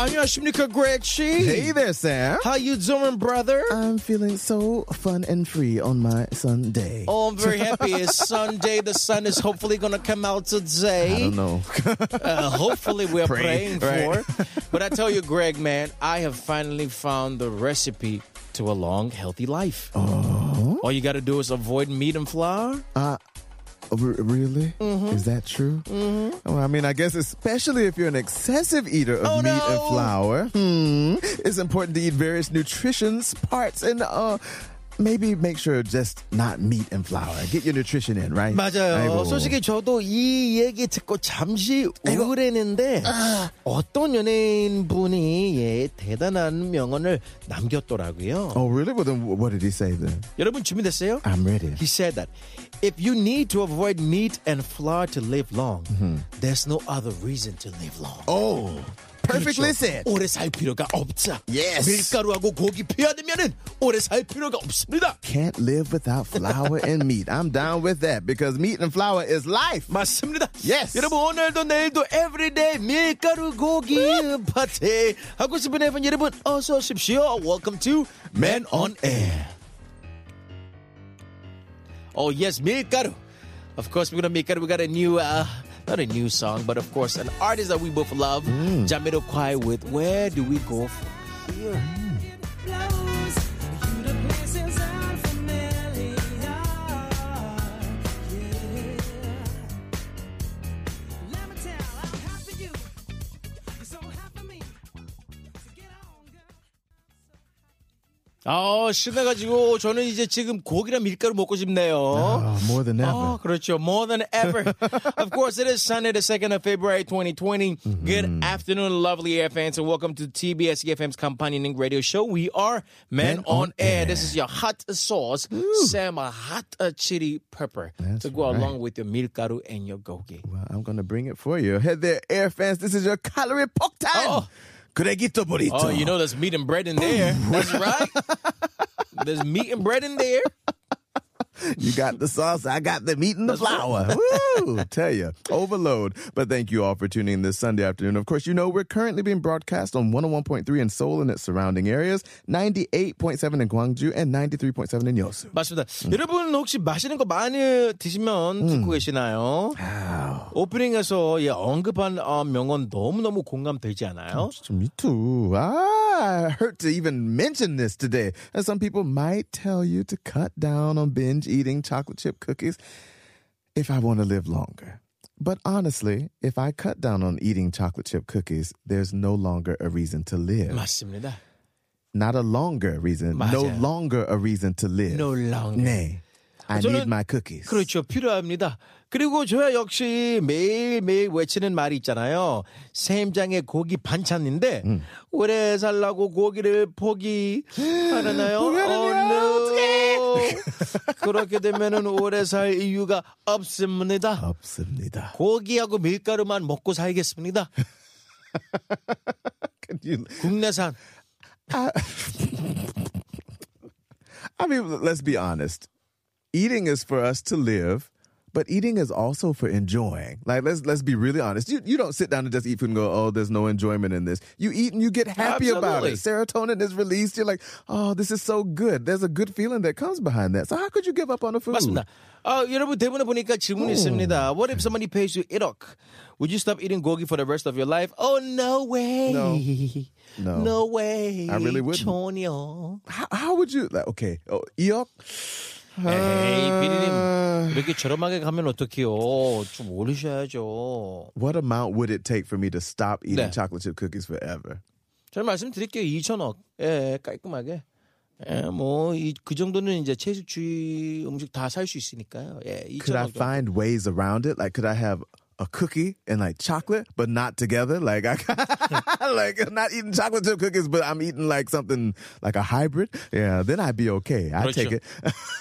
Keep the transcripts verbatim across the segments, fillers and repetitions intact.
안녕하십니까, Greg She. Hey there, Sam. How you doing, brother? I'm feeling so fun and free on my Sunday. Oh, I'm very happy. It's Sunday. The sun is hopefully going to come out today. I don't know. uh, hopefully we're Pray, praying right? for. But I tell you, Greg, man, I have finally found the recipe to a long, healthy life. Oh. All you got to do is avoid meat and flour. Uh Really? Mm-hmm. Is that true? Mm-hmm. Well, I mean, I guess especially if you're an excessive eater of oh, meat no. and flour, hmm, it's important to eat various nutrition parts and uh, maybe make sure just not meat and flour. Get your nutrition in, right? 맞아요. 아이고. 솔직히 저도 이 얘기 듣고 잠시 우울했는데 아. 어떤 연예인분이 예, 대단한 명언을 남겼더라고요. Oh, really? Well, then what did he say then? 여러분 준비됐어요? I'm ready. He said that. If you need to avoid meat and flour to live long, mm-hmm. there's no other reason to live long. Oh, perfectly said. 오래 살 필요가 없자. Yes. 밀가루하고 고기 피하면은 오래 살 필요가 없습니다. Can't live without flour and meat. I'm down with that because meat and flour is life. 맞습니다. Yes. 여러분 오늘도 내일도 everyday 밀가루 고기 파티 하고 싶은 여러분 여러분 어서 오십시오. Welcome to Men on Air. Oh, yes, 밀가루. Of course, we're going to 밀가루. We got a new, uh, not a new song, but of course, an artist that we both love, mm. Jamiroquai with Where Do We Go From Here? Mm. 아, 신나가지고 저는 이제 지금 고기랑 밀가루 먹고 싶네요. Oh, more than ever. 아, 그렇죠. More than ever. Of course, it is Sunday, the second of February, twenty twenty. Mm-hmm. Good afternoon, lovely air fans, and welcome to T B S E F M's companion radio show. We are Men, Men on, on air. air. This is your hot sauce, Ooh. Sam, a hot chili pepper That's to go right. along with your 밀가루 and your gogi. Well, I'm going to bring it for you. Hey there, air fans. This is your calorie pork time. Oh. Gregito burrito. Oh, you know there's meat and bread in there. That's right. There's meat and bread in there. You got the sauce, I got the meat and the flour. Woo! Tell you, overload. But thank you all for tuning in this Sunday afternoon. Of course, you know we're currently being broadcast on one oh one point three in Seoul and its surrounding areas, ninety-eight point seven in Gwangju, and ninety-three point seven in Yeosu. 맞습니다. 음. 여러분 혹시 마시는 거 많이 드시면 듣고 음. 계시나요? 아우. 오프닝에서 예, 언급한 어, 명언 너무너무 공감되지 않아요? 진짜 me too. I hurt to even mention this today. And some people might tell you to cut down on binge eating chocolate chip cookies if I want to live longer. But honestly, if I cut down on eating chocolate chip cookies, there's no longer a reason to live. 맞습니다. Not a longer reason. 맞아요. No longer a reason to live. No longer. 네. I 저는, need my cookies. 그렇죠. 필요합니다. 그리고 저 역시 매일매일 외치는 말이 있잖아요. 샘장의 고기 반찬인데 음. 오래 살라고 고기를 포기하려나요? 포기하려나요? Oh, no. 그렇게 되면은 오래 살 이유가 없습니다. 없습니다. 고기하고 밀가루만 먹고 살겠습니다. you... 국내산. I... I mean, let's be honest. Eating is for us to live, but eating is also for enjoying. Like, let's let's be really honest. You you don't sit down and just eat food and go, oh, there's no enjoyment in this. You eat and you get happy Absolutely. About it. Serotonin is released. You're like, oh, this is so good. There's a good feeling that comes behind that. So how could you give up on the food? 맞습니다. 아, 여러분 대본에 보니까 질문이 있습니다. What if somebody pays you one 억? Would you stop eating gogi for the rest of your life? Oh, no way. No. No, no way. I really wouldn't. 전혀. How, how would you? Like, okay. Oh, one 억? 에이, 비리님 이렇게 저렴하게 가면 어떡해요? 좀 오르셔야죠. What amount would it take for me to stop eating 네. chocolate chip cookies forever? 제가 말씀드릴게요. 이천억. 예, 깔끔하게. 예, 뭐 그 정도는 이제 채식주의 음식 다 살 수 있으니까요. 예, 이천억. Could I find ways around it? Like, could I have a cookie and like chocolate, but not together. Like I, like I'm not eating chocolate chip cookies, but I'm eating like something like a hybrid. Yeah, then I'd be okay. I 그렇죠. take it.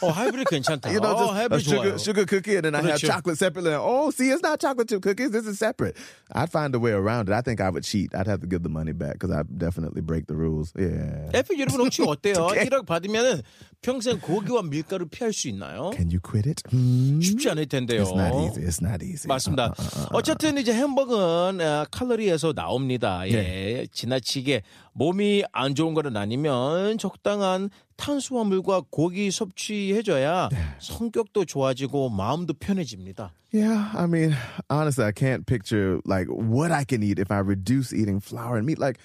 Oh, hybrid 괜찮다. You know, just oh, hybrid a sugar, sugar cookie, and then 그렇죠. I have chocolate separately. And, oh, see, it's not chocolate chip cookies. This is separate. I'd find a way around it. I think I would cheat. I'd have to give the money back because I definitely break the rules. Yeah. 에프엠 여러분 혹시 어때요? 일억 받으면은 평생 고기와 밀가루 피할 수 있나요? Can you quit it? Hmm? 쉽지 않을 텐데요. It's not easy. It's not easy. 맞습니다. Uh-uh. 어쨌든 이제 햄버거는 칼로리에서 나옵니다. 예. 네. 지나치게 몸이 안 좋은 거는 아니면 적당한 탄수화물과 고기 섭취해줘야 yeah. 성격도 좋아지고 마음도 편해집니다. Yeah, I mean, honestly, I can't picture like what I can eat if I reduce eating flour and meat. Like,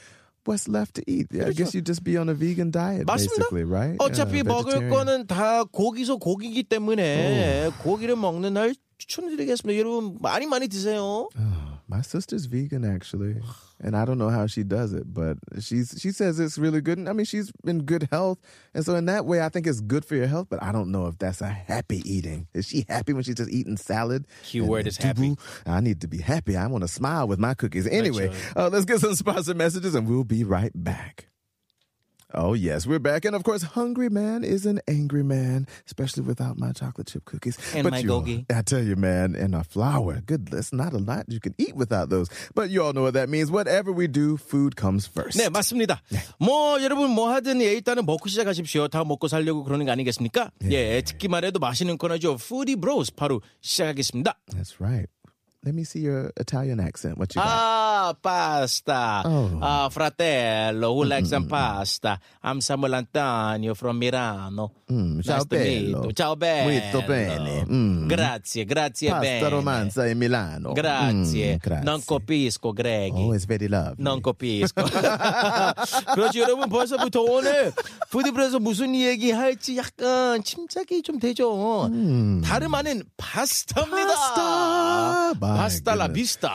what's left to eat? Yeah, 그렇죠. I guess you just be on a vegan diet, 맞습니다. basically, right? 어차피 yeah, 먹을 거는 다 고기소 고기기 때문에 oh. 고기를 먹는 날 추천드리겠습니다. 여러분 많이 많이 드세요. Oh, my sister's vegan actually, and I don't know how she does it, but she's she says it's really good. And I mean, she's in good health, and so in that way, I think it's good for your health. But I don't know if that's a happy eating. Is she happy when she's just eating salad? Keyword is happy. I need to be happy. I want to smile with my cookies. Anyway, uh, let's get some sponsored messages, and we'll be right back. Oh, yes, we're back. And, of course, hungry man is an angry man, especially without my chocolate chip cookies. And but my gogi. I tell you, man, and a flour. Good, that's not a lot you can eat without those. But you all know what that means. Whatever we do, food comes first. 네, 맞습니다. 네. 뭐, 여러분, 뭐 하든 예, 일단은 먹고 시작하십시오. 다 먹고 살려고 그러는 거 아니겠습니까? 네. 예, 듣기만 해도 맛있는 코너죠. Foodie Bros 바로 시작하겠습니다. That's right. Let me see your Italian accent. What you got? Ah, pasta. Oh. Ah, fratello, who likes some pasta? I'm Samuel Antonio from Milano. Mm. Ciao nice bello. Ciao bello. Molto bene. Mm. Grazie, grazie pasta bene. Pasta romanza in Milano. Grazie. Mm, grazie. Non capisco, Greg. Oh, it's very lovely. Non capisco. 그렇지, 여러분 벌써부터 오늘 푸디브레에서 무슨 얘기 할지 약간 침착이 좀 되죠. Mm. 다름 아닌 파스타입니다. 파스타. 바- Pasta la vista.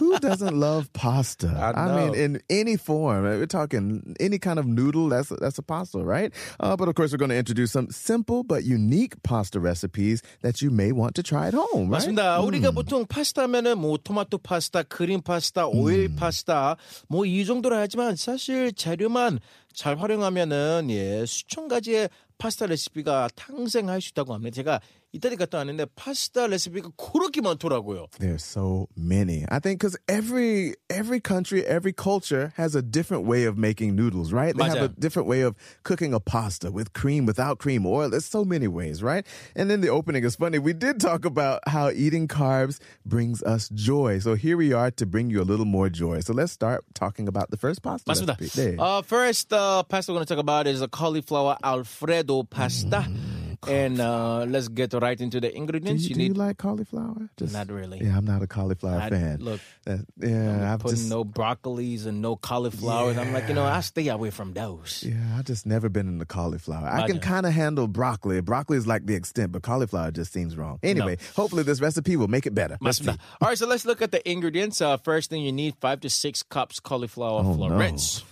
Who doesn't love pasta? I, I mean, in any form. We're talking any kind of noodle, that's a, that's a pasta, right? Uh, but of course, we're going to introduce some simple but unique pasta recipes that you may want to try at home, right? 맞습니다. Mm. 우리가 보통 파스타 하면은 뭐 토마토 파스타, 크림 파스타, 오일 mm. 파스타 뭐 이 정도로 하지만 사실 재료만 잘 활용하면은 예, 수천 가지의 파스타 레시피가 탄생할 수 있다고 합니다. 제가 이태리 갔다 왔는데 파스타 레시피가 그렇게 많더라고요. There's so many. I think because every every country, every culture has a different way of making noodles, right? They 맞아요. have a different way of cooking a pasta with cream, without cream, oil. There's so many ways, right? And then the opening is funny. We did talk about how eating carbs brings us joy. So here we are to bring you a little more joy. So let's start talking about the first pasta 맞습니다. recipe. Uh, first uh, pasta we're going to talk about is a cauliflower Alfredo pasta. Mm. And uh, let's get right into the ingredients. Do you, you, do need... you like cauliflower? Just, not really. Yeah, I'm not a cauliflower I, fan. Look, uh, yeah, I've put just... no broccolis and no cauliflowers. Yeah. I'm like, you know, I stay away from those. Yeah, I've just never been into cauliflower. 맞아. I can kind of handle broccoli. Broccoli is like the extent, but cauliflower just seems wrong. Anyway, no. hopefully this recipe will make it better. All right, so let's look at the ingredients. Uh, first thing you need, five to six cups cauliflower oh, florets. No.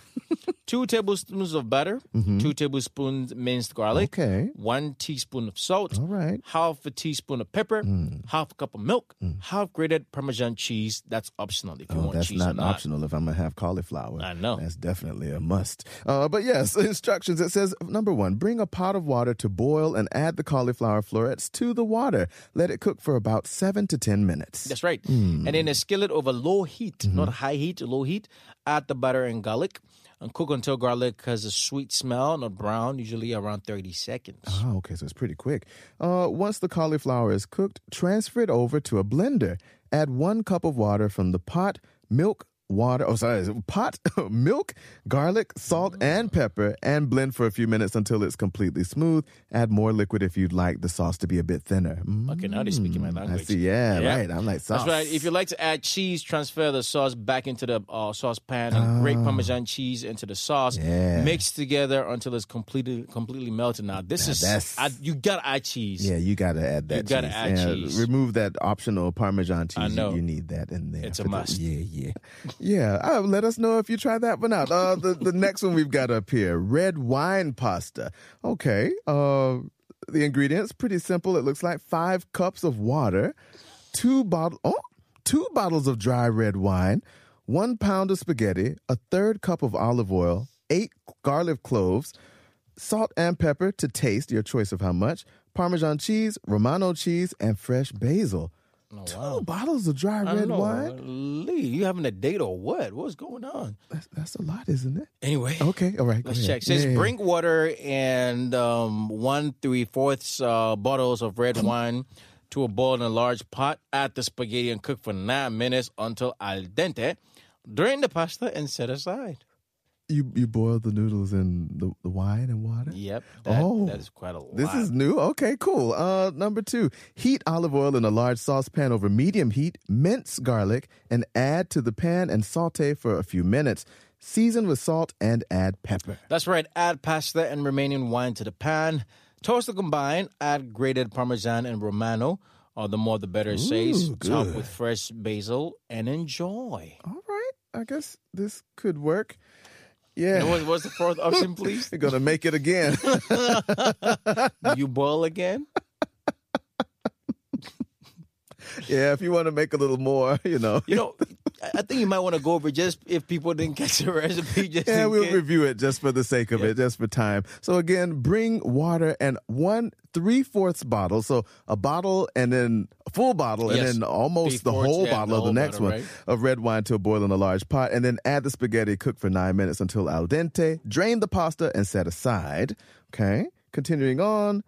Two tablespoons of butter, mm-hmm. two tablespoons minced garlic, okay. one teaspoon of salt, all right. half a teaspoon of pepper, mm. half a cup of milk, mm. half grated Parmesan cheese. That's optional if you oh, want that's cheese. That's not optional if I'm going to have cauliflower. I know. That's definitely a must. Uh, but yes, instructions. It says, number one, bring a pot of water to boil and add the cauliflower florets to the water. Let it cook for about seven to ten minutes. That's right. Mm. And in a skillet over low heat, mm-hmm. not high heat, low heat, add the butter and garlic. And cook until garlic has a sweet smell, not brown, usually around thirty seconds. Oh, okay, so it's pretty quick. Uh, once the cauliflower is cooked, transfer it over to a blender. Add one cup of water from the pot, milk, water, oh, sorry, pot, milk, garlic, salt, and pepper, and blend for a few minutes until it's completely smooth. Add more liquid if you'd like the sauce to be a bit thinner. Mm. Okay, now they're speaking my language. I see, yeah, yeah, right. I'm like sauce. That's right. If you'd like to add cheese, transfer the sauce back into the uh, saucepan and oh. grate Parmesan cheese into the sauce. Yeah. Mix together until it's completely completely melted. Now, this now is, that's... I, you gotta add cheese. Yeah, you gotta add that you cheese. You gotta add yeah, cheese. Remove that optional Parmesan cheese. I know. You, you need that in there. It's a must. The, yeah, yeah. Yeah, uh, let us know if you try that one out. Uh, the, the next one we've got up here, red wine pasta. Okay, uh, the ingredients, pretty simple. It looks like five cups of water, two bottle, oh, two bottles of dry red wine, one pound of spaghetti, a third cup of olive oil, eight garlic cloves, salt and pepper to taste, your choice of how much, Parmesan cheese, Romano cheese, and fresh basil. Oh, Two wow. bottles of dry I red know. wine? Lee, you having a date or what? What's going on? That's, that's a lot, isn't it? Anyway. Okay, all right. Let's check. It says yeah, bring yeah. water and um, one three-fourths uh, bottles of red wine to a boil in a large pot. Add the spaghetti and cook for nine minutes until al dente. Drain the pasta and set aside. You you boil the noodles in the, the wine and water? Yep. That, oh, that is quite a lot. This is new? Okay, cool. Uh, number two, heat olive oil in a large saucepan over medium heat, mince garlic, and add to the pan and saute for a few minutes. Season with salt and add pepper. That's right. Add pasta and remaining wine to the pan. Toast the combine. Add grated Parmesan and Romano. Uh, the more the better. Ooh, says. Good. Top with fresh basil and enjoy. All right. I guess this could work. Yeah. You know, what's the fourth option, please? You're going to make it again. You boil again? Yeah, if you want to make a little more, you know. You know, I think you might want to go over just if people didn't catch the recipe. Just yeah, we'll case. review it just for the sake of yeah. it, just for time. So again, bring water and one three-fourths bottle. So a bottle and then a full bottle yes. and then almost the whole yeah, bottle the whole of the next bottle, one right? of red wine to a boil in a large pot. And then add the spaghetti, cook for nine minutes until al dente. Drain the pasta and set aside. Okay, continuing on.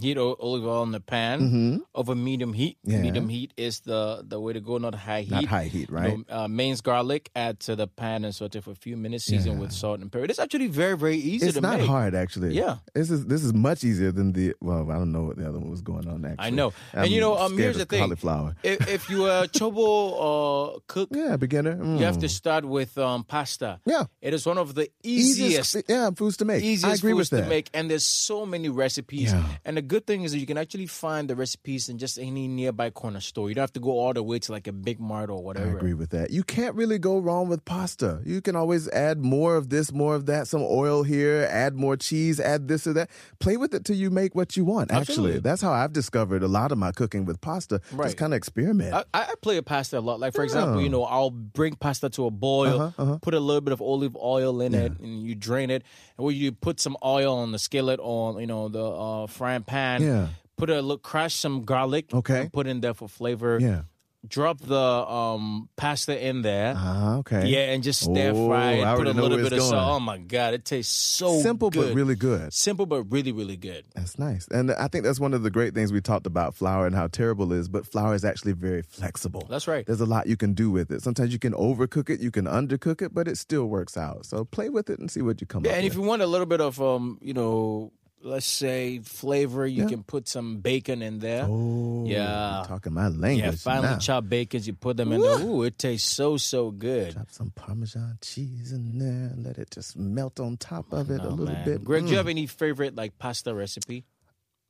Heat olive oil in the pan mm-hmm. over medium heat. Yeah. Medium heat is the, the way to go, not high heat. Not high heat, right? No, uh, minced garlic, add to the pan and saute for a few minutes, season yeah. with salt and pepper. It's actually very, very easy it's to make. It's not hard, actually. Yeah. This is this is much easier than the, well, I don't know what the other one was going on, actually. I know. I'm and, you know, um, here's the thing. Cauliflower. If, if you're a trouble uh, cook. Yeah, beginner. Mm. You have to start with um, pasta. Yeah. It is one of the easiest. easiest yeah, foods to make. Easiest I agree foods with that. to make. And there's so many recipes. Yeah. And the good thing is that you can actually find the recipes in just any nearby corner store. You don't have to go all the way to like a Big Mart or whatever. I agree with that. You can't really go wrong with pasta. You can always add more of this, more of that, some oil here, add more cheese, add this or that. Play with it till you make what you want, actually. Absolutely. That's how I've discovered a lot of my cooking with pasta. Right. Just kind of experiment. I, I play with pasta a lot. Like, for yeah. example, you know, I'll bring pasta to a boil, uh-huh, uh-huh. put a little bit of olive oil in yeah. it, and you drain it. Or you put some oil on the skillet or, you know, the uh, frying pan, yeah. put a look, crush some garlic, okay, and put in there for flavor, yeah. drop the um pasta in there, uh, okay, yeah, and just stir oh, fry and put a little bit of going. salt. Oh my god, it tastes so simple good. but really good. Simple but really really good. That's nice, and I think that's one of the great things we talked about flour and how terrible it is. But flour is actually very flexible. That's right. There's a lot you can do with it. Sometimes you can overcook it, you can undercook it, but it still works out. So play with it and see what you come yeah, up with. Yeah, and if you want a little bit of um, you know. Let's say flavor. You yeah. can put some bacon in there. Oh, yeah, you're talking my language. Yeah, finally now. Chop bacons. You put them in Woo! there. Ooh, it tastes so so good. Chop some Parmesan cheese in there and let it just melt on top of it no, a little man. bit. Greg, mm. do you have any favorite like pasta recipe?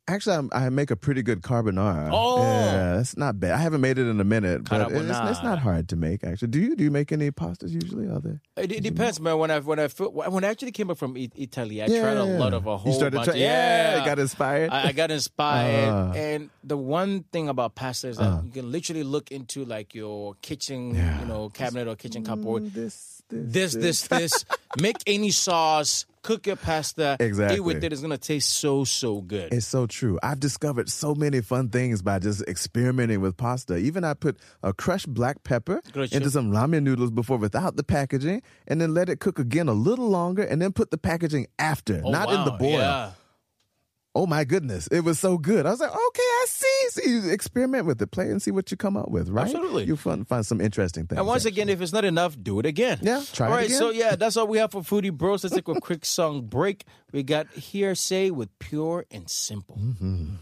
Actually, I'm, I make a pretty good carbonara. Oh, yeah, that's not bad. I haven't made it in a minute, but it's, it's not hard to make. Actually, do you do you make any pastas usually? Are there? It, it depends, man. When I when I when I actually came up from Italy, I yeah. tried a lot of a whole. You started bunch. Try- yeah, yeah, I got inspired. I, I got inspired, uh, and the one thing about pasta is that uh, you can literally look into like your kitchen, yeah, you know, cabinet or kitchen cupboard. This, this, this, this. this, this. Make any sauce. Cook your pasta. Exactly. Eat with it. It's going to taste so, so good. It's so true. I've discovered so many fun things by just experimenting with pasta. Even I put a crushed black pepper Crush. into some ramen noodles before without the packaging and then let it cook again a little longer and then put the packaging after, oh, not wow. in the boil. Yeah. Oh, my goodness. It was so good. I was like, okay, I see. So you experiment with it. Play and see what you come up with, right? Absolutely. You'll find, find some interesting things. And once actually. again, if it's not enough, do it again. Yeah, try all it right, again. All right, so yeah, that's all we have for Foodie Bros. Let's take a quick song break. We got Hearsay with Pure and Simple. Mm-hmm.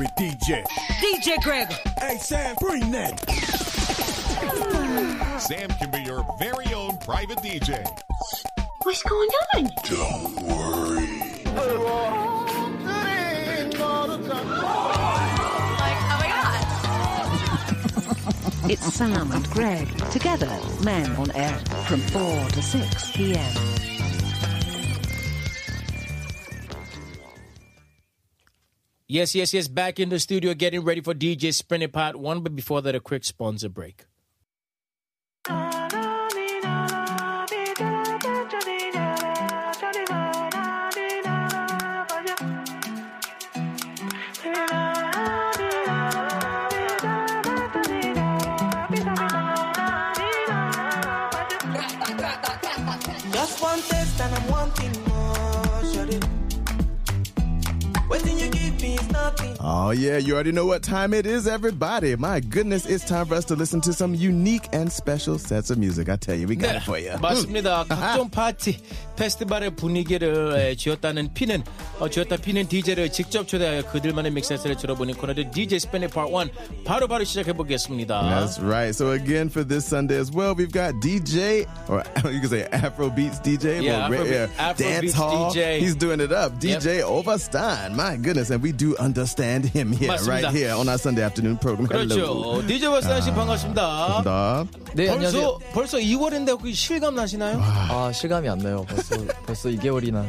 legendary 디제이. 디제이 Greg. Hey, Sam, bring that. Sam can be your very own private 디제이. What's going on? Don't worry. It's Sam and Greg, together, men on air, from four to six p.m. Yes, yes, yes, back in the studio, getting ready for 디제이 Sprinted Part one, but before that, a quick sponsor break. And I'm wanting more, shawty. Waiting you give me is nothing. Oh yeah, you already know what time it is, everybody. My goodness, it's time for us to listen to some unique and special sets of music. I tell you, we got 네, it for you. 맞습니다. 각종 파티, 페스티벌의 분위기를 쥐었다는 피는, 어, 쥐었다 피는 디제이를 직접 초대하여 그들만의 믹스셋을 들어보는 코너들 디제이 Spinning Part 원 바로바로 시작해보겠습니다. That's right. So again, for this Sunday as well, we've got 디제이, or you can say Afrobeats 디제이, yeah, or Afrobeat, Afrobeats Dance Hall. 디제이. He's doing it up. 디제이 yep. Ovastan. My goodness, and we do understand him here, 맞습니다. Right here on our Sunday afternoon program. 그렇죠. 디제이 Ovastan 씨 반갑습니다. 반갑습니다. 네, 벌써, 안녕하세요. 벌써 이월인데 혹시 실감 나시나요? 아, 실감이 안 나요. 벌써, 벌써 이 개월이나.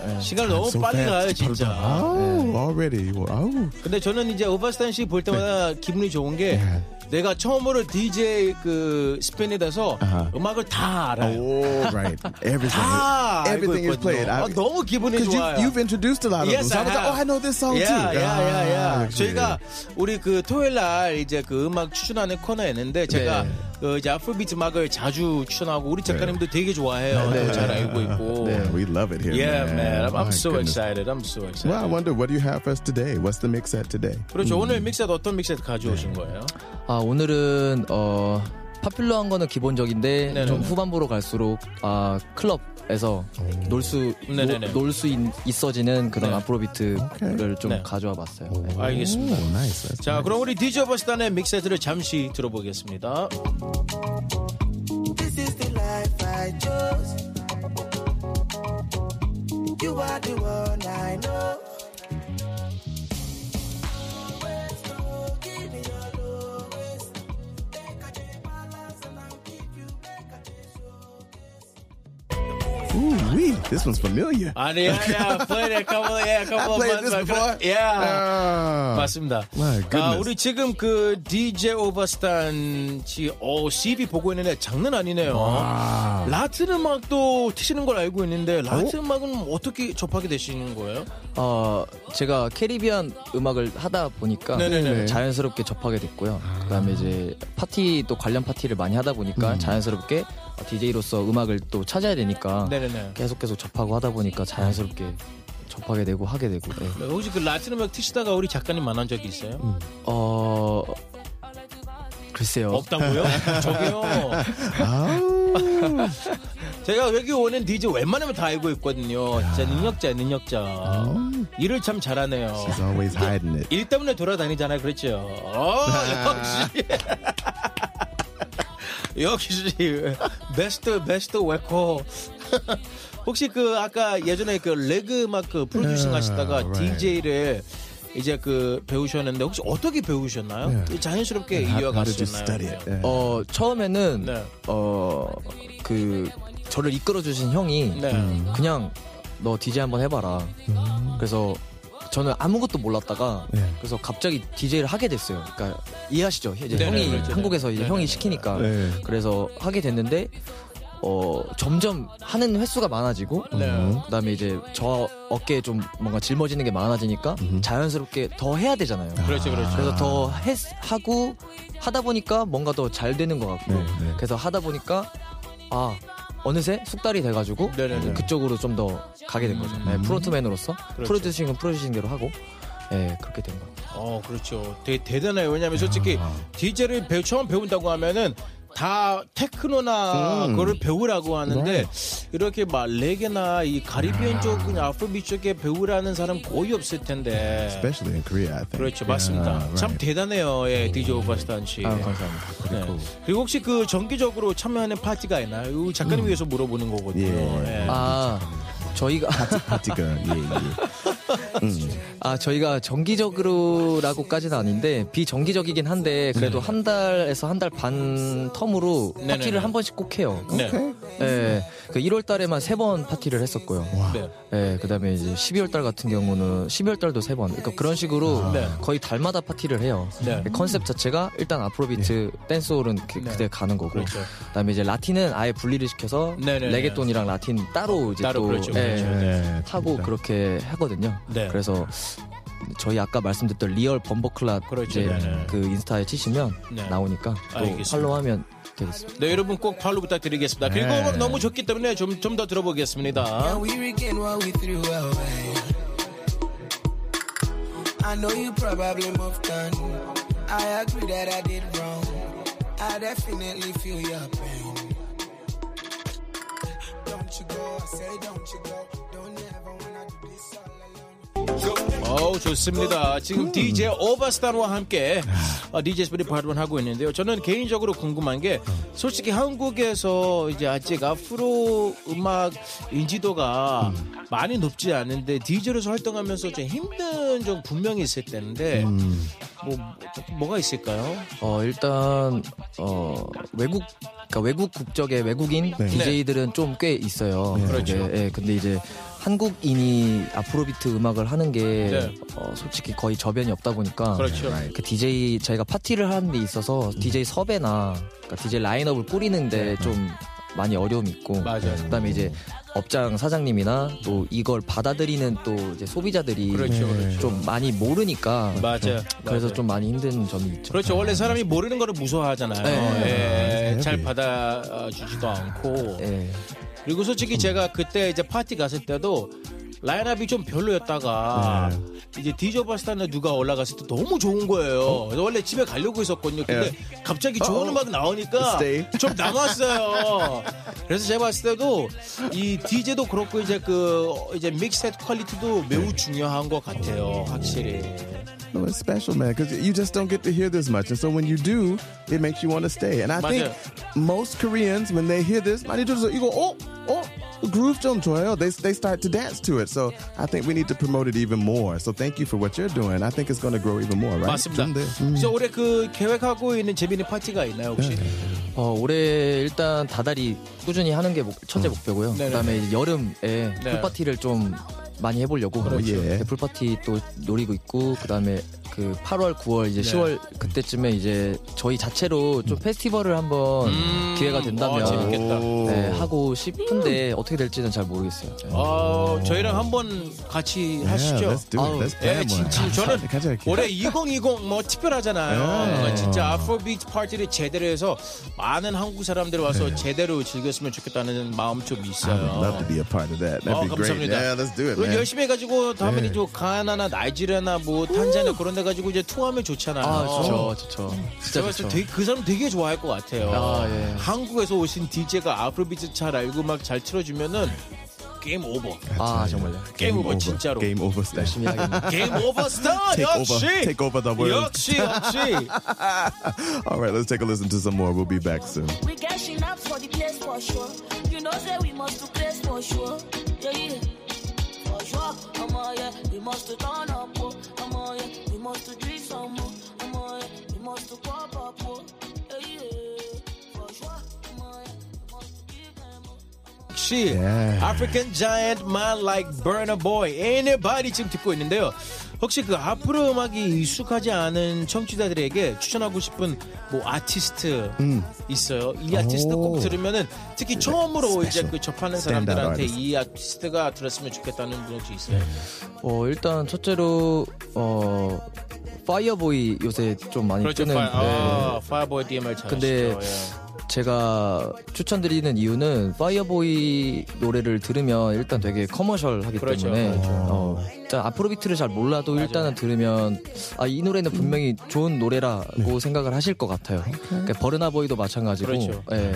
네. 시간 너무 so 빨리 가요, 진짜. Oh, 네. Already. Oh. 근데 저는 이제 오바스탄 씨 볼 때마다 네. 기분이 좋은 게 yeah. 내가 처음으로 디제이 그 스페인에서 uh-huh. 음악을 다 알아요. Oh, right. Everything. 다 everything is played. I, 아, 너무 기분이 좋아요. You, you've introduced a lot of yes, them. So I was like, oh, I know this song yeah, too. Yeah, yeah, yeah. 아, 저희가 우리 그 토요일 날 이제 그 음악 추천하는 코너였는데 제가 네. 어, 이제 아프로비트 음악을 자주 추천하고 우리 작가님도 네. 되게 좋아해요. 네, 네, 잘 알고 있고. 네. We love it here. Yeah, man. man. I'm, I'm so goodness. excited. I'm so excited. Well, I wonder what do you have for us today? What's the mix set today? 그렇죠. 음. 오늘 믹셋 어떤 믹셋 가져오신 네. 거예요? 아, 오늘은 어 파퓰러한 거는 기본적인데 네네네. 좀 후반부로 갈수록 아 클럽 에서 놀 수 놀 수 있어지는 그런 네. 아프로비트를 okay. 좀 네. 가져와 봤어요. 오, 네. 알겠습니다. 오, nice. 자, nice. 그럼 우리 디제이 버스단의 믹세트를 잠시 들어보겠습니다. This is the life I chose. You are the one I know. Ooh, wee. This one's familiar. I yeah, yeah, I played it a couple of yeah, a couple I of played months this before. Yeah. Uh, 맞습니다. My goodness. 아, 우리 지금 그 디제이 오버스탄 씨, 어, 씨비 보고 있는데 장난 아니네요. Wow. 라틴 음악도 치시는 걸 알고 있는데 라틴 오? 음악은 어떻게 접하게 되시는 거예요? 어, 제가 캐리비안 음악을 하다 보니까 네네네. 자연스럽게 접하게 됐고요. 아. 그다음에 이제 파티 또 관련 파티를 많이 하다 보니까 음. 자연스럽게 디제이로서 음악을 또 찾아야 되니까 네네네. 계속 계속 접하고 하다 보니까 자연스럽게 접하게 되고 하게 되고 네. 혹시 그 라틴 음악 트시다가 우리 작가님 만난 적이 있어요? 음. 어... 글쎄요. 없다고요? 저기요. 제가 여기 오는 디제이 웬만하면 다 알고 있거든요. 진짜 능력자, 능력자. 아우. 일을 참 잘하네요. She's always hiding it. 일 때문에 돌아다니잖아요. 그렇죠. 어, 역시. 역시 베스트 베스트 웨코. 혹시 그 아까 예전에 그 레그 음악 그 프로듀싱 하시다가 yeah, right. 디제이를 이제 그 배우셨는데 혹시 어떻게 배우셨나요? Yeah. 자연스럽게 이어가셨나요? Yeah. 어 처음에는 네. 어 그 저를 이끌어주신 형이 네. 음. 그냥 너 디제이 한번 해봐라. 음. 그래서 저는 아무것도 몰랐다가 네. 그래서 갑자기 디제이를 하게 됐어요. 그러니까 이해하시죠? 이제 네, 형이 네, 한국에서 네, 이제 네, 형이 네, 시키니까 네. 그래서 하게 됐는데 어, 점점 하는 횟수가 많아지고 네. 그다음에 이제 저 어깨에 좀 뭔가 짊어지는 게 많아지니까 음. 자연스럽게 더 해야 되잖아요. 아. 그렇죠, 그렇죠. 그래서 더 해, 하고 하다 보니까 뭔가 더 잘 되는 것 같고 네, 네. 그래서 하다 보니까 아. 어느새 숙달이 돼가지고 네네네. 그쪽으로 좀 더 가게 된 거죠. 음. 네, 프론트맨으로서 그렇죠. 프로듀싱은 프로듀싱대로 하고 네, 그렇게 된 거예요. 어, 그렇죠. 되게 대단해요. 왜냐하면 솔직히 디제이를 배우, 처음 배운다고 하면은 다 테크노나 음. 그걸 배우라고 하는데 네. 이렇게 막 레게나 이 카리비안 쪽 그냥 아프리비 쪽에 배우라는 사람 거의 없을 텐데. Especially in Korea, I think. 그렇죠, yeah, 맞습니다. Right. 참 대단해요, 예, 디제이 오바스탄 씨. 아, 감사합니다. 네. Cool. 그리고 혹시 그 정기적으로 참여하는 파티가 있나요? 작가님 음. 위해서 물어보는 거거든요. Yeah. 예. 아, 저희가 파티, 파티가 예, 예. 음. 아 저희가 정기적으로라고까지는 아닌데 비정기적이긴 한데 그래도 네. 한 달에서 한 달 반 텀으로 네, 파티를 네, 네. 한 번씩 꼭 해요. 네. 네. 그 일월 달에만 세 번 파티를 했었고요. 네. 네. 그다음에 이제 십이월 달 같은 경우는 십이월 달도 세 번. 그러니까 그런 식으로 아. 네. 거의 달마다 파티를 해요. 네. 컨셉 자체가 일단 아프로비트 네. 댄스홀은 그, 네. 그때 가는 거고. 그렇죠. 그다음에 이제 라틴은 아예 분리를 시켜서 네, 네, 레게톤이랑 네. 라틴 따로 이제 따로 또 그렇죠, 네. 그렇죠. 네. 네. 하고 그렇게 하거든요. 네. 그래서 저희 아까 말씀드렸던 리얼 범버클럽 그렇죠, 이제 네네. 그 인스타에 치시면 네. 나오니까 또 알겠습니다. 팔로우하면 되겠습니다. 네, 여러분 꼭 팔로우 부탁드리겠습니다. 네. 그리고 너무 좋기 때문에 좀 좀 더 들어보겠습니다. I know you probably moved on. I agree that I did wrong. I definitely feel your pain. Don't you go, I say don't you go. Don't ever wanna do this all alone. 어우 좋습니다. 지금 음. 디제이 오바스탄과 함께 어, 디제이스들이 발언하고 있는데요. 저는 개인적으로 궁금한 게 솔직히 한국에서 이제 아직 아프로 음악 인지도가 음. 많이 높지 않은데 디제이로서 활동하면서 좀 힘든 점 분명히 있을 텐데 음. 뭐 뭐가 있을까요? 어 일단 어 외국 그러니까 외국 국적의 외국인 네. 디제이들은 좀 꽤 있어요. 네. 그렇죠. 예, 예, 근데 이제 한국인이 아프로비트 음악을 하는 게 네. 어, 솔직히 거의 저변이 없다 보니까 그렇죠. 그 디제이 저희가 파티를 하는 데 있어서 음. 디제이 섭외나 그러니까 디제이 라인업을 꾸리는데 네. 좀 많이 어려움이 있고 맞아요. 그다음에 이제 업장 사장님이나 또 이걸 받아들이는 또 이제 소비자들이 그렇죠, 그렇죠. 좀 많이 모르니까 맞아. 그래서 맞아요. 좀 많이 힘든 점이 있죠. 그렇죠. 원래 사람이 모르는 거를 무서워하잖아요. 네. 네. 잘 받아주지도 않고. 네. 그리고 솔직히 음. 제가 그때 이제 파티 갔을 때도 라인업이 좀 별로였다가 네. 이제 디제이 오바스탄에 누가 올라갔을 때 너무 좋은 거예요. 어? 그래서 원래 집에 가려고 있었거든요. 근데 네. 갑자기 좋은 음악 나오니까 Stay. 좀 남았어요. 그래서 제가 봤을 때도 이 디제이도 그렇고 이제 그 이제 믹셋 퀄리티도 매우 네. 중요한 것 같아요. 확실히. No, it's special, man, because you just don't get to hear this much. And so when you do, it makes you want to stay. And I 맞아요. think most Koreans, when they hear this, 많이 들어서 이거 어? 어? groove 좀 좋아요. They, they start to dance to it. So I think we need to promote it even more. So thank you for what you're doing. I think it's going to grow even more, right? 맞습니다. 음. 그래서 올해 그 계획하고 있는 재빈이 파티가 있나요, 혹시? 네. 어, 올해 일단 다달이 꾸준히 하는 게 첫째 음. 목표고요. 네네. 그다음에 이제 여름에 네. 파티를 좀 많이 해보려고 그렇죠. 예. 풀파티 또 노리고 있고 그다음에 그 팔월, 구월 이제 네. 시월 그때쯤에 이제 저희 자체로 좀 페스티벌을 한번 음~ 기회가 된다면 아, 네, 하고 싶은데 음~ 어떻게 될지는 잘 모르겠어요. 네. 아, 저희랑 한번 같이 yeah, 하시죠. Let's do it. Let's 예, 진짜 저는 올해 이천이십 뭐 특별하잖아요. 네. 진짜 아프로비트 파티를 제대로 해서 많은 한국 사람들 와서 네. 제대로 즐겼으면 좋겠다는 마음 좀 있어요. I'd love to be a part of that. That'd 어, be great. Yeah, let's do it. 열심히 해가지고 다음에는 네. 가나나 나이지리아나 뭐 탄자니아 그런 데 가지고 이제 투어하면 좋잖아요. 아, 좋죠, 좋죠. 진짜 좋죠. 되게, 그 사람 되게 좋아할 것 같아요. 아, 예. 한국에서 오신 디제이가 아프로비트 잘 알고 막 잘 틀어주면은 게임 오버. 아, 정말요? 게임, 게임 오버, 진짜로. 게임 오버 스타. 열심히 하겠네. 게임 오버 스타! 역시! Take over the world. 역시, 역시! Alright, let's take a listen to some more. We'll be back soon. We catching up for the place for sure. You know that we must do place for sure. Yeah, yeah. I'm on ya, we must turn up, oh. I'm on ya, we must drink some more. I'm on ya, we must pop up, oh. Hey, yeah, for sure. I'm on ya, we must give them more. She, yeah. African giant man like Burna Boy, anybody 지금 듣고 있는데요. 혹시 그 아프로 음악이 익숙하지 않은 청취자들에게 추천하고 싶은 뭐 아티스트 음. 있어요? 이 아티스트 꼭 들으면은 특히 처음으로 이제 그 접하는 사람들한테 이 아티스트가 들었으면 좋겠다는 분이 있어요? 어 일단 첫째로 어 파이어보이 요새 좀 많이 그렇죠, 뜨는. 그렇죠. 파이, 네. 아, 파이어보이 디엠알 잘하시죠. 근데 예. 제가 추천드리는 이유는 파이어보이 노래를 들으면 일단 되게 커머셜하기 그렇죠, 때문에 그렇죠. 어, 일단 아프로비트를 잘 몰라도 맞아요. 일단은 들으면 아, 이 노래는 분명히 좋은 노래라고 네. 생각을 하실 것 같아요. 그러니까 버르나보이도 마찬가지고 그렇죠. 예.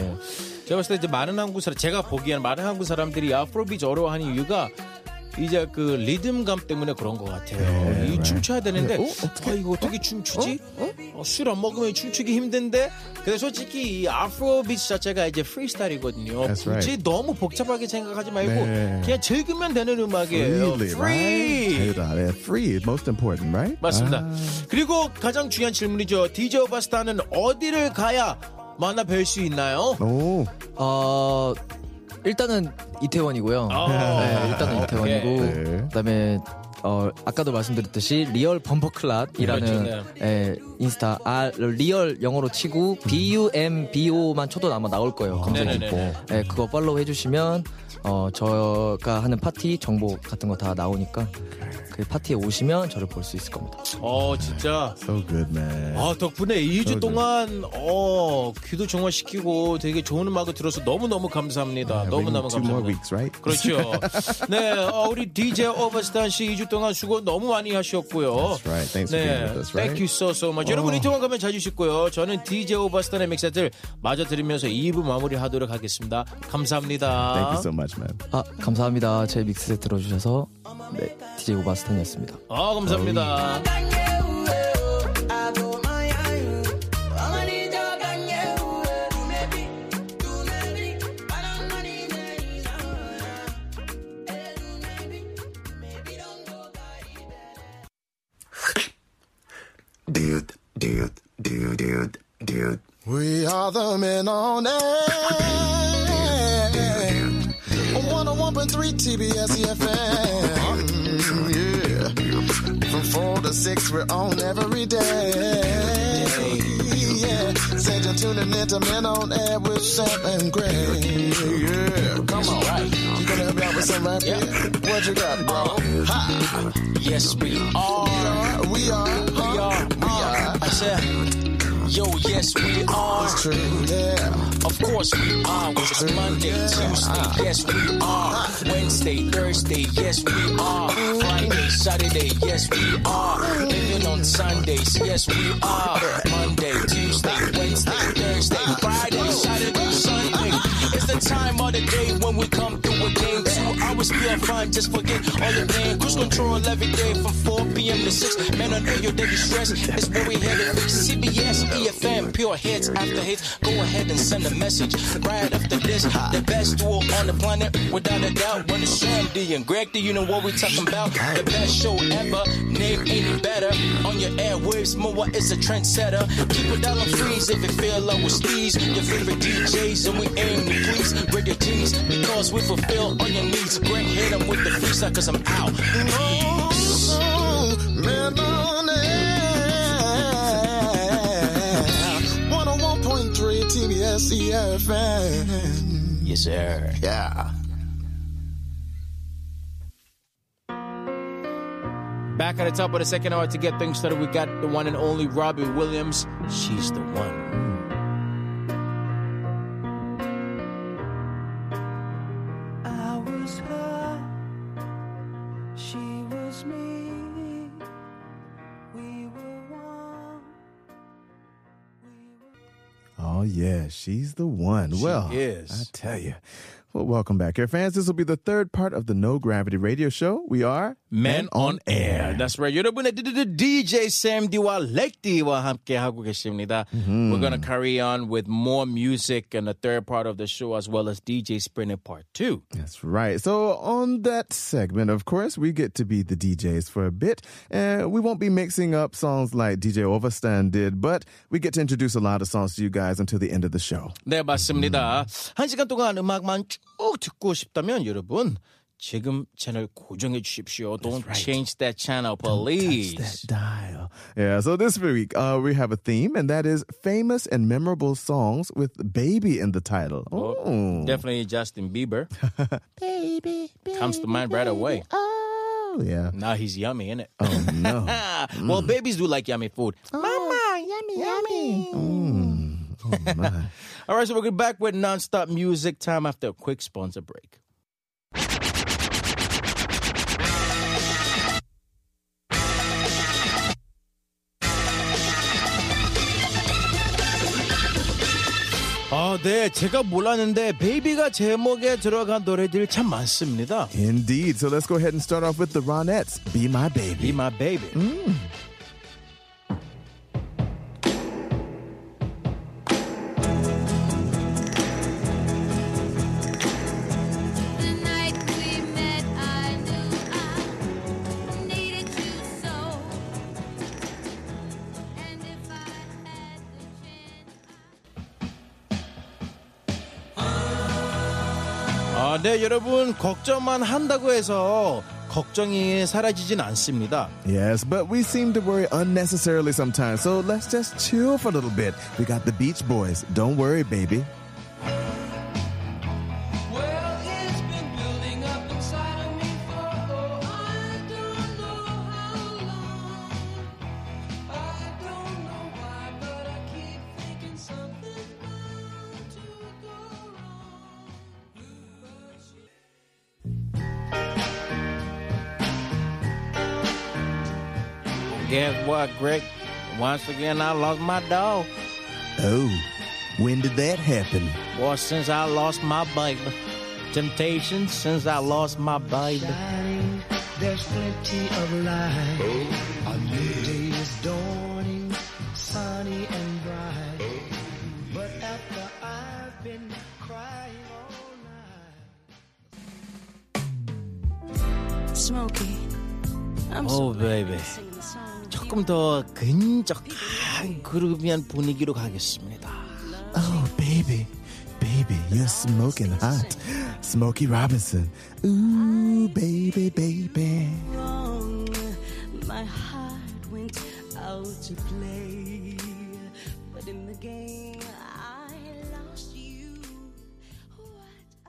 제가 봤을 때 이제 많은 한국 사람 제가 보기에는 많은 한국 사람들이 아프로비트 어려워하는 이유가 이제 그 리듬감 때문에 그런 것 같아요. 네, 이 네. 춤춰야 되는데 어? 어떻게 아, 이거 어떻게 춤추지? 어? 어? 어, 술 안 먹으면 춤추기 힘든데. 근데 솔직히 이 아프로비트 자체가 이제 프리스타일이거든요. That's right. 굳이 너무 복잡하게 생각하지 말고 네. 그냥 즐기면 되는 음악이에요. Freely, free, right? Free, most important, right? 맞습니다. 아. 그리고 가장 중요한 질문이죠. 디제이 오바스타는 어디를 가야 만나 뵐 수 있나요? 오, 어. 일단은 이태원이고요. 네, 일단은 이태원이고 네. 그다음에 어, 아까도 말씀드렸듯이 리얼 범퍼클럽이라는 네. 에, 인스타 아, 리얼 영어로 치고 비 유 엠 비 오만 쳐도 아마 나올 거예요. 검색이고 네, 그거 팔로우 해주시면 어, 저가 하는 파티 정보 같은 거 다 나오니까 그 파티에 오시면 저를 볼 수 있을 겁니다. 어 진짜. So good man. 아 덕분에 이 주 so 동안 어 귀도 정화시키고 되게 좋은 음악을 들어서 너무 너무 감사합니다. 너무 너무 감사합니다. Weeks, right? 그렇죠. 네 어, 우리 디제이 오버스탄 씨 이 주 동안 수고 너무 많이 하셨고요. That's right. Thanks for being with us. Right? Thank you so so much. Oh. 여러분 이태원 가면 자주 뵙고요. 저는 디제이 오버스탄의 믹스들 마저 들으면서 이 부 마무리하도록 하겠습니다. 감사합니다. Thank you so much, man. 아 감사합니다. 제 믹스에 들어주셔서 네, 디제이 오바스탄이었습니다. 아 감사합니다. 어이. Dude, dude, dude, dude, dude. We are the men on air. one oh one point three 티비에스 이에프엠. Yeah. From four to six, we're on every day. Yeah. Said you're tuning in to Men on Air with Sam and Gray. Yeah. Come on. Right. You gonna help me out with some rap? Yeah. What you got, bro? Uh-huh. Ha. Yes, we are. We are. We are. We are. We are. I said. Yo, yes, we are. It's true, yeah. Of course, we are. It's true, Monday, yeah. Tuesday, uh, yes, we are. Uh, Wednesday, Thursday, yes, we are. Friday, Saturday, yes, we are. Even on Sundays, yes, we are. Monday, Tuesday, Wednesday, Thursday, Friday, Saturday, Sunday. It's the time of the day when we come through again. Two hours, we are fine, just forget all your pain. Cruise control every day from four p.m. to six. Man, I know your daily stress. It's where we headed. C B S, E F M, pure hits after hits. Go ahead and send a message right after this. The best duo on the planet, without a doubt. When it's Sam D and Greg D, you know what we talking about. The best show ever, name ain't better. On your airwaves, Moa is a trendsetter. Keep a dollar freeze if you feel low with steez. Your favorite D Js and we aim to please. Break your G's because we fulfill all your needs. Greg hit them with the freestyle cause I'm out. Oh, man on T B S E F M. Yes, sir. Yeah. Back at the top of the second hour to get things started, we got the one and only Robbie Williams. She's the one. Oh, yeah, she's the one. She well, is. I tell you. Well, welcome back, Air fans. This will be the third part of the No Gravity Radio Show. We are Men, Men on Air. Air. That's right. 여러분의 디제이 Sam D와 렉디와 함께 하고 계십니다. We're going to carry on with more music in the third part of the show as well as 디제이 Sprinter Part two. That's right. So on that segment, of course, we get to be the 디제이s for a bit. And we won't be mixing up songs like 디제이 Ovastan did, but we get to introduce a lot of songs to you guys until the end of the show. 네, 맞습니다. Mm. 한 시간 동안 음악만 꼭 듣고 싶다면 여러분 지금 채널 고정해 주십시오. Don't right. change that channel, please. Don't touch that dial. Yeah, so this week uh, we have a theme, and that is famous and memorable songs with baby in the title. Oh, oh. Definitely Justin Bieber. Baby, baby. Comes to mind right away. Oh, yeah. Now he's yummy, isn't it? Oh, no. Mm. Well, babies do like yummy food. Oh, Mama, yummy, yummy. yummy. Mm. Oh, my. All right, so we're back with nonstop music time after a quick sponsor break. 아, 네, 제가 몰랐는데 베이비가 제목에 들어간 노래들이 참 많습니다. Indeed. So let's go ahead and start off with the Ronettes. Be My Baby. Be My Baby. Mm. 네, 여러분 걱정만 한다고 해서 걱정이 사라지진 않습니다. Yes, but we seem to worry unnecessarily sometimes. So let's just chill for a little bit. We got the Beach Boys. Don't worry, baby. Guess what, Greg? Once again, I lost my dog. Oh, when did that happen? Well, since I lost my baby. Temptation since I lost my baby. Shining, there's plenty of light. Oh. Our new day is dawning, sunny and bright. Oh. But after I've been crying all night. Smokey, I'm oh, so baby. 조금 더 근적한 그루비한 분위기로 가겠습니다. Oh, baby, baby, you're smoking hot. Smokey Robinson. Ooh, baby, baby. Wrong, my heart went out to play, but in the game I lost you. What? A-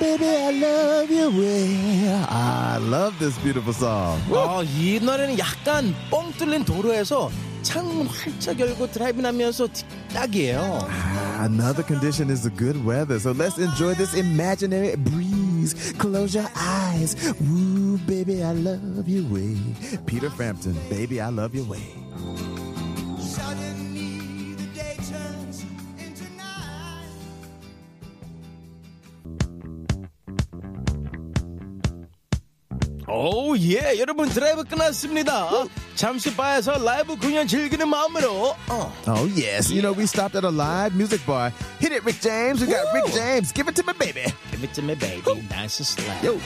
Baby, I love you well. I love this beautiful song. 아, 이 노래는 약간 뻥 뚫린 도로에서 창문 활짝 열고 드라이빙 하면서 딱이에요. Ah, another condition is the good weather. So let's enjoy this imaginary breeze. Close your eyes. Woo, baby, I love you way. Peter Frampton, baby, I love you way. 오, 예, 여러분 드라이브 끝났습니다. 잠시 바에서 라이브 공연 즐기는 마음으로. 어. Oh yes, you know we stopped at a live music bar. Hit it, Rick James. We got Woo. Rick James. Give it to my baby. Give it to my baby. Woo. Nice and slap. Yo.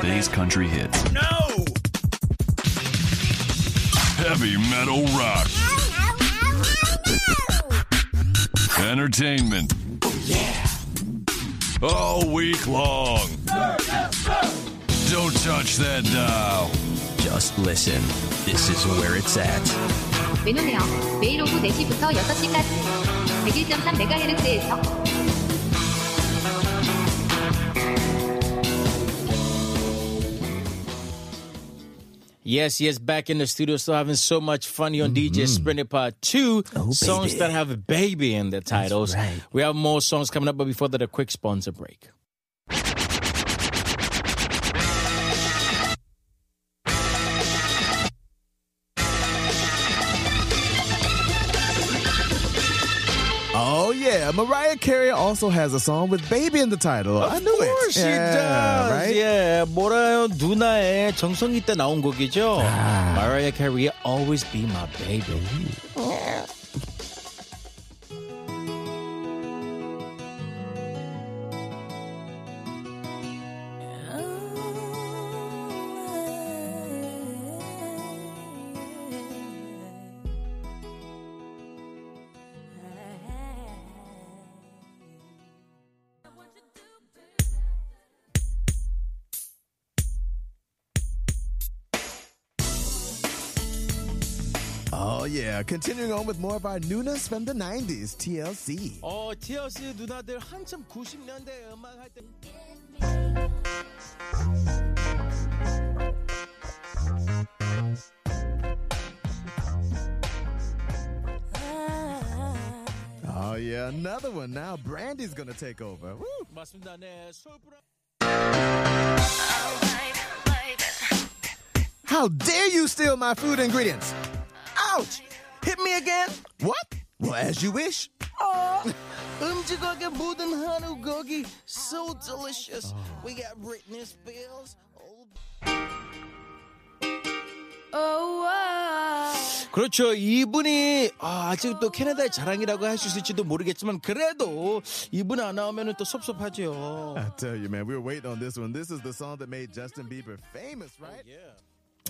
Today's country hits. No! Heavy metal rock. No, no, no, no, no. Entertainment. Oh, yeah. All week long. Go, go, go. Don't touch that dial. Just listen. This is where it's at. 매뉴네요. 매일 오후 네 시부터 여섯 시까지. 백일 점 삼 메가헤르츠에서. Yes, yes, back in the studio, still having so much fun here on mm-hmm. D J Sprinted Part two. Oh, songs baby. That have baby in their titles. That's right. We have more songs coming up, but before that, a quick sponsor break. Oh, yeah. Mariah Carey also has a song with baby in the title. Of I knew it. Of course she yeah, does. Right? Yeah. 뭐라요? 누나의 정성이 때 나온 곡이죠. Ah. Mariah Carey, Always Be My Baby. Oh. Oh yeah, continuing on with more of our newness from the nineties, T L C. 어, T L C 누나들 한참 구십 년대 음악 할 때. Oh yeah, another one now. Brandy's gonna take over. Woo. 맞습니다. 네, 솔프라. How dare you steal my food ingredients? Ouch! Hit me again? What? Well, as you wish. Oh, 음지하게 묻은 한우 고기, so delicious. We got Britney Spears. 그렇죠. 이분이 아, 아직도 캐나다의 자랑이라고 할 수 있을지도 모르겠지만 그래도 이분 안 나오면 또 섭섭하죠. I tell you, man, we were waiting on this one. This is the song that made Justin Bieber famous, right? Oh, yeah.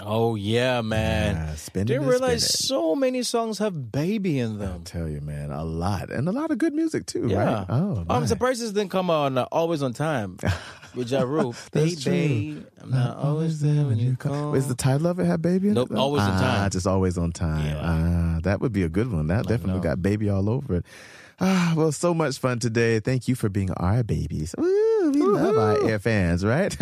Oh yeah, man. Yeah, spend it, didn't realize spend it. So many songs have baby in them. I'll tell you, man, a lot. And a lot of good music too, yeah. right? Oh, I'm um, surprised this didn't come on uh, Always on Time with Ja Rule. Baby, true. I'm not, not always there when you call. Is the title of it have baby in nope, it? Nope, Always ah, on Time. Just Always on Time. Yeah. Ah, that would be a good one. That definitely got baby all over it. Ah, well, so much fun today. Thank you for being our babies. Ooh, we Woo-hoo. love our air fans, right?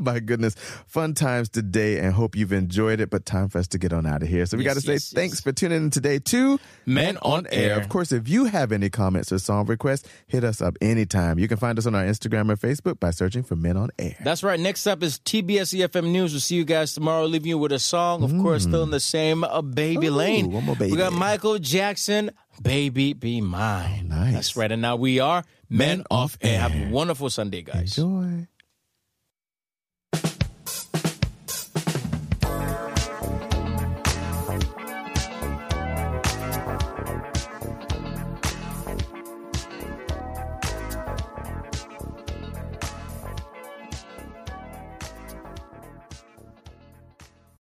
My goodness. Fun times today and hope you've enjoyed it, but time for us to get on out of here. So we yes, got to say yes, thanks yes. for tuning in today to Men on, on air. air. Of course, if you have any comments or song requests, hit us up anytime. You can find us on our Instagram or Facebook by searching for Men on Air. That's right. Next up is T B S E F M News. We'll see you guys tomorrow. Leaving you with a song. Of mm. course, still in the same uh, baby Ooh, lane. One more baby. We got Michael Jackson. Baby, be mine. Oh, nice. That's right. And now we are Men, Men off Air. Air. Have a wonderful Sunday, guys. Enjoy.